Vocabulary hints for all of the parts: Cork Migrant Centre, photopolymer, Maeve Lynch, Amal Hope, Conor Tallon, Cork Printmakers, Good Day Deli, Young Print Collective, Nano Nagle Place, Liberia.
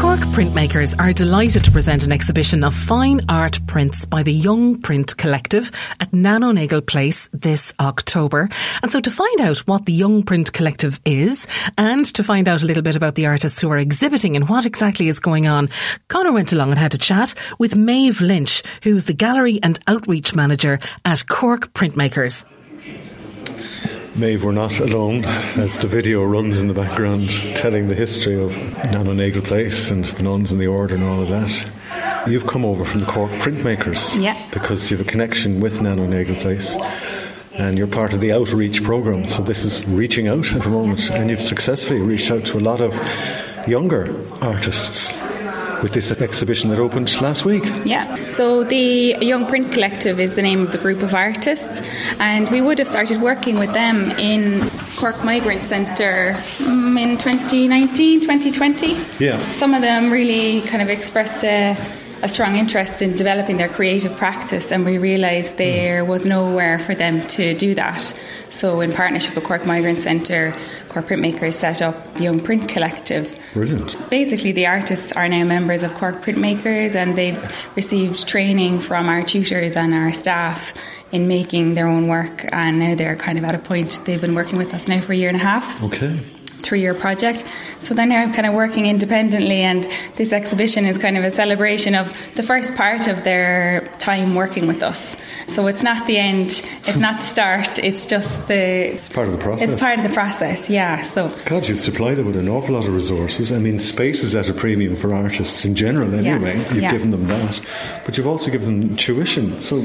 Cork Printmakers are delighted to present an exhibition of fine art prints by the Young Print Collective at Nano Nagle Place this October. And so to find out what the Young Print Collective is and to find out a little bit about the artists who are exhibiting and what exactly is going on, Conor went along and had a chat with Maeve Lynch, who's the Gallery and Outreach Manager at Cork Printmakers. Maeve, we're not alone, as the video runs in the background telling the history of Nano Nagle Place and the nuns and the order and all of that. You've come over from the Cork Printmakers, yeah, because you have a connection with Nano Nagle Place and you're part of the outreach programme. So this is reaching out at the moment, and you've successfully reached out to a lot of younger artists with this exhibition that opened last week. Yeah, so the Young Print Collective is the name of the group of artists, and we would have started working with them in Cork Migrant Centre in 2019, 2020. Yeah. Some of them really kind of expressed a strong interest in developing their creative practice, and we realised there was nowhere for them to do that. So in partnership with Cork Migrant Centre, Cork Printmakers set up the Young Print Collective. Brilliant. Basically, the artists are now members of Cork Printmakers, and they've received training from our tutors and our staff in making their own work, and now they're kind of at a point, they've been working with us now for a year and a half. Okay. Three-year project. So then I'm kind of working independently, and this exhibition is kind of a celebration of the first part of their time working with us. So it's not the end, it's not the start, it's just the... It's part of the process. It's part of the process, yeah. So God, you've supplied them with an awful lot of resources. I mean, space is at a premium for artists in general anyway. Yeah. You've given them that. But you've also given them tuition. So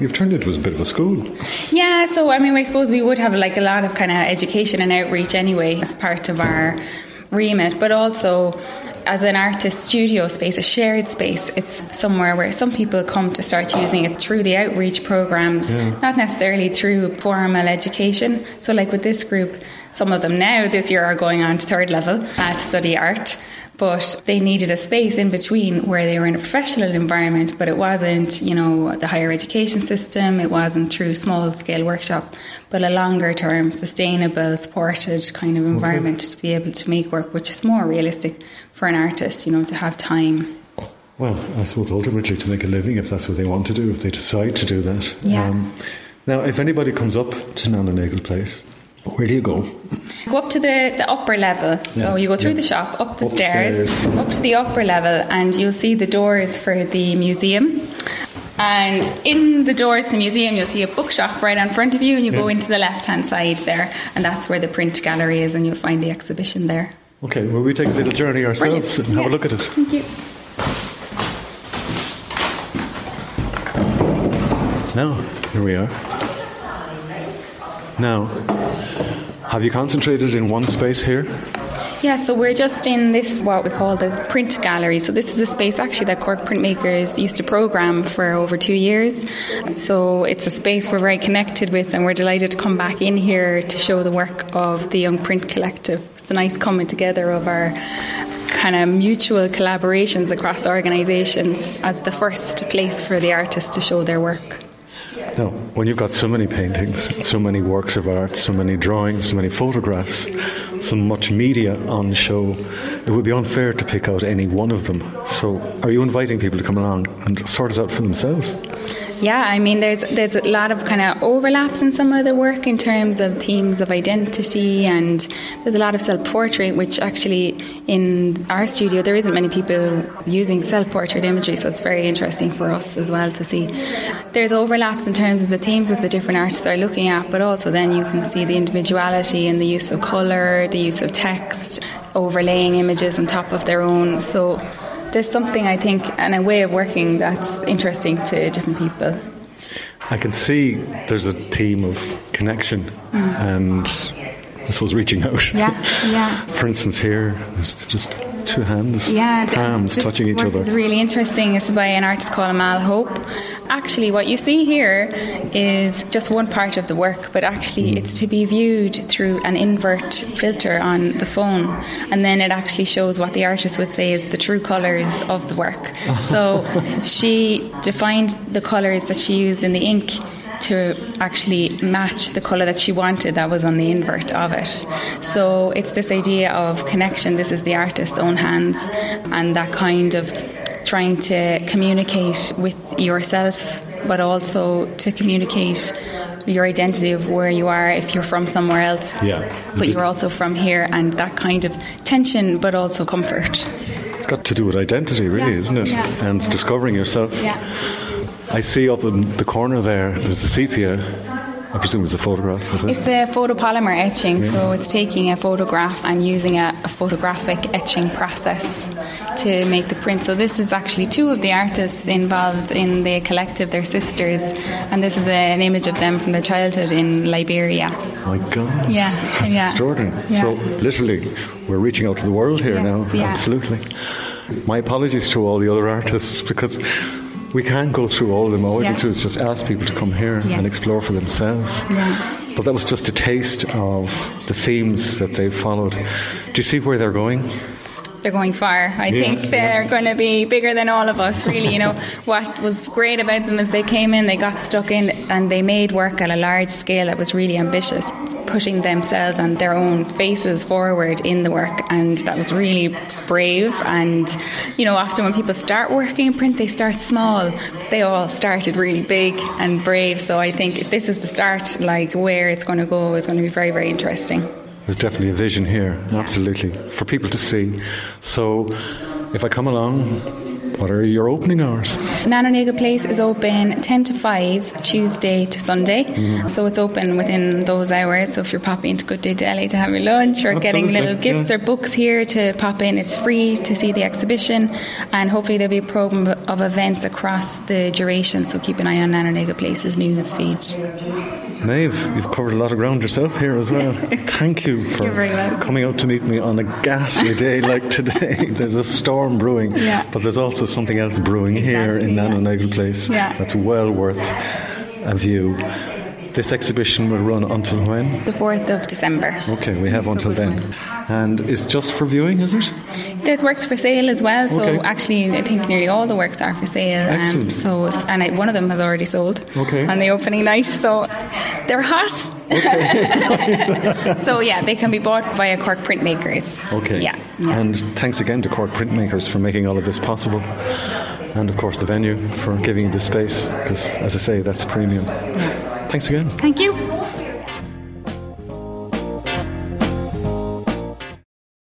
you've turned it into a bit of a school. Yeah, so I mean, I suppose we would have like a lot of kind of education and outreach anyway as part of our remit, but also as an artist studio space, a shared space, it's somewhere where some people come to start using it through the outreach programs, yeah, not necessarily through formal education. So like with this group, some of them now this year are going on to third level to study art. But they needed a space in between where they were in a professional environment, but it wasn't, you know, the higher education system, it wasn't through small-scale workshop, but a longer-term, sustainable, supported kind of environment, okay, to be able to make work, which is more realistic for an artist, you know, to have time. Well, I suppose ultimately to make a living, if that's what they want to do, if they decide to do that. Yeah. Now, if anybody comes up to Nano Nagle Place, where do you go? Go up to the upper level. So yeah, you go through, yeah, the shop, up the stairs, up to the upper level, and you'll see the doors for the museum. And in the doors to the museum, you'll see a bookshop right in front of you, and you, yeah, go into the left-hand side there, and that's where the print gallery is, and you'll find the exhibition there. Okay, well, we take a little journey ourselves, brilliant, and have, yeah, a look at it. Thank you. Now, here we are. Now, have you concentrated in one space here? Yeah, so we're just in this, what we call the print gallery. So this is a space actually that Cork Printmakers used to program for over 2 years. So it's a space we're very connected with, and we're delighted to come back in here to show the work of the Young Print Collective. It's a nice coming together of our kind of mutual collaborations across organisations as the first place for the artists to show their work. Now, when you've got so many paintings, so many works of art, so many drawings, so many photographs, so much media on show, it would be unfair to pick out any one of them. So are you inviting people to come along and sort it out for themselves? Yeah, I mean, there's a lot of kind of overlaps in some of the work in terms of themes of identity, and there's a lot of self-portrait, which actually in our studio there isn't many people using self-portrait imagery, so it's very interesting for us as well to see. There's overlaps in terms of the themes that the different artists are looking at, but also then you can see the individuality and the use of colour, the use of text, overlaying images on top of their own. So there's something, I think, and a way of working that's interesting to different people. I can see there's a theme of connection and, I suppose, reaching out. Yeah. For instance, here, there's just two hands, palms touching each other. It's really interesting. It's by an artist called Amal Hope. Actually, what you see here is just one part of the work, but actually it's to be viewed through an invert filter on the phone, and then it actually shows what the artist would say is the true colours of the work. So she defined the colours that she used in the ink to actually match the colour that she wanted that was on the invert of it. So it's this idea of connection. This is the artist's own hands, and that kind of trying to communicate with yourself, but also to communicate your identity of where you are if you're from somewhere else, but you're also from here, and that kind of tension but also comfort. It's got to do with identity, really, isn't it? And discovering yourself. I see up in the corner there's a sepia. I presume it's a photograph, is it? It's a photopolymer etching, so it's taking a photograph and using a photographic etching process to make the print. So this is actually two of the artists involved in the collective, their sisters, and this is an image of them from their childhood in Liberia. My God, that's extraordinary. So literally, we're reaching out to the world here now, absolutely. My apologies to all the other artists, because we can't go through all of them. All we can do is just ask people to come here and explore for themselves. But that was just a taste of the themes that they've followed. Do you see where they're going? They're going far. I think they're going to be bigger than all of us, really. You know, what was great about them is they came in, they got stuck in, and they made work at a large scale that was really ambitious, pushing themselves and their own faces forward in the work, and that was really brave. And you know, often when people start working in print, they start small, but they all started really big and brave. So I think if this is the start, like, where it's going to go is going to be very, very interesting. There's definitely a vision here, absolutely, for people to see. So if I come along, what are your opening hours? Nano Nagle Place is open 10 to 5, Tuesday to Sunday. So it's open within those hours. So if you're popping into Good Day Deli to have your lunch, or getting little gifts or books here to pop in, it's free to see the exhibition. And hopefully there'll be a program of events across the duration. So keep an eye on Nano Nagle Place's news feed. Maeve, you've covered a lot of ground yourself here as well. Thank you for coming out to meet me on a ghastly day like today. There's a storm brewing, but there's also something else brewing here in Nano Nagle Place that's well worth a view. This exhibition will run until when? The 4th of December. Okay, we have until then. And it's just for viewing, is it? There's works for sale as well, so actually I think nearly all the works are for sale. Excellent. One of them has already sold on the opening night, so they're hot. Okay. So they can be bought via Cork Printmakers. Okay. Yeah. And thanks again to Cork Printmakers for making all of this possible. And of course the venue for giving the space, because as I say, that's premium. Thanks again. Thank you.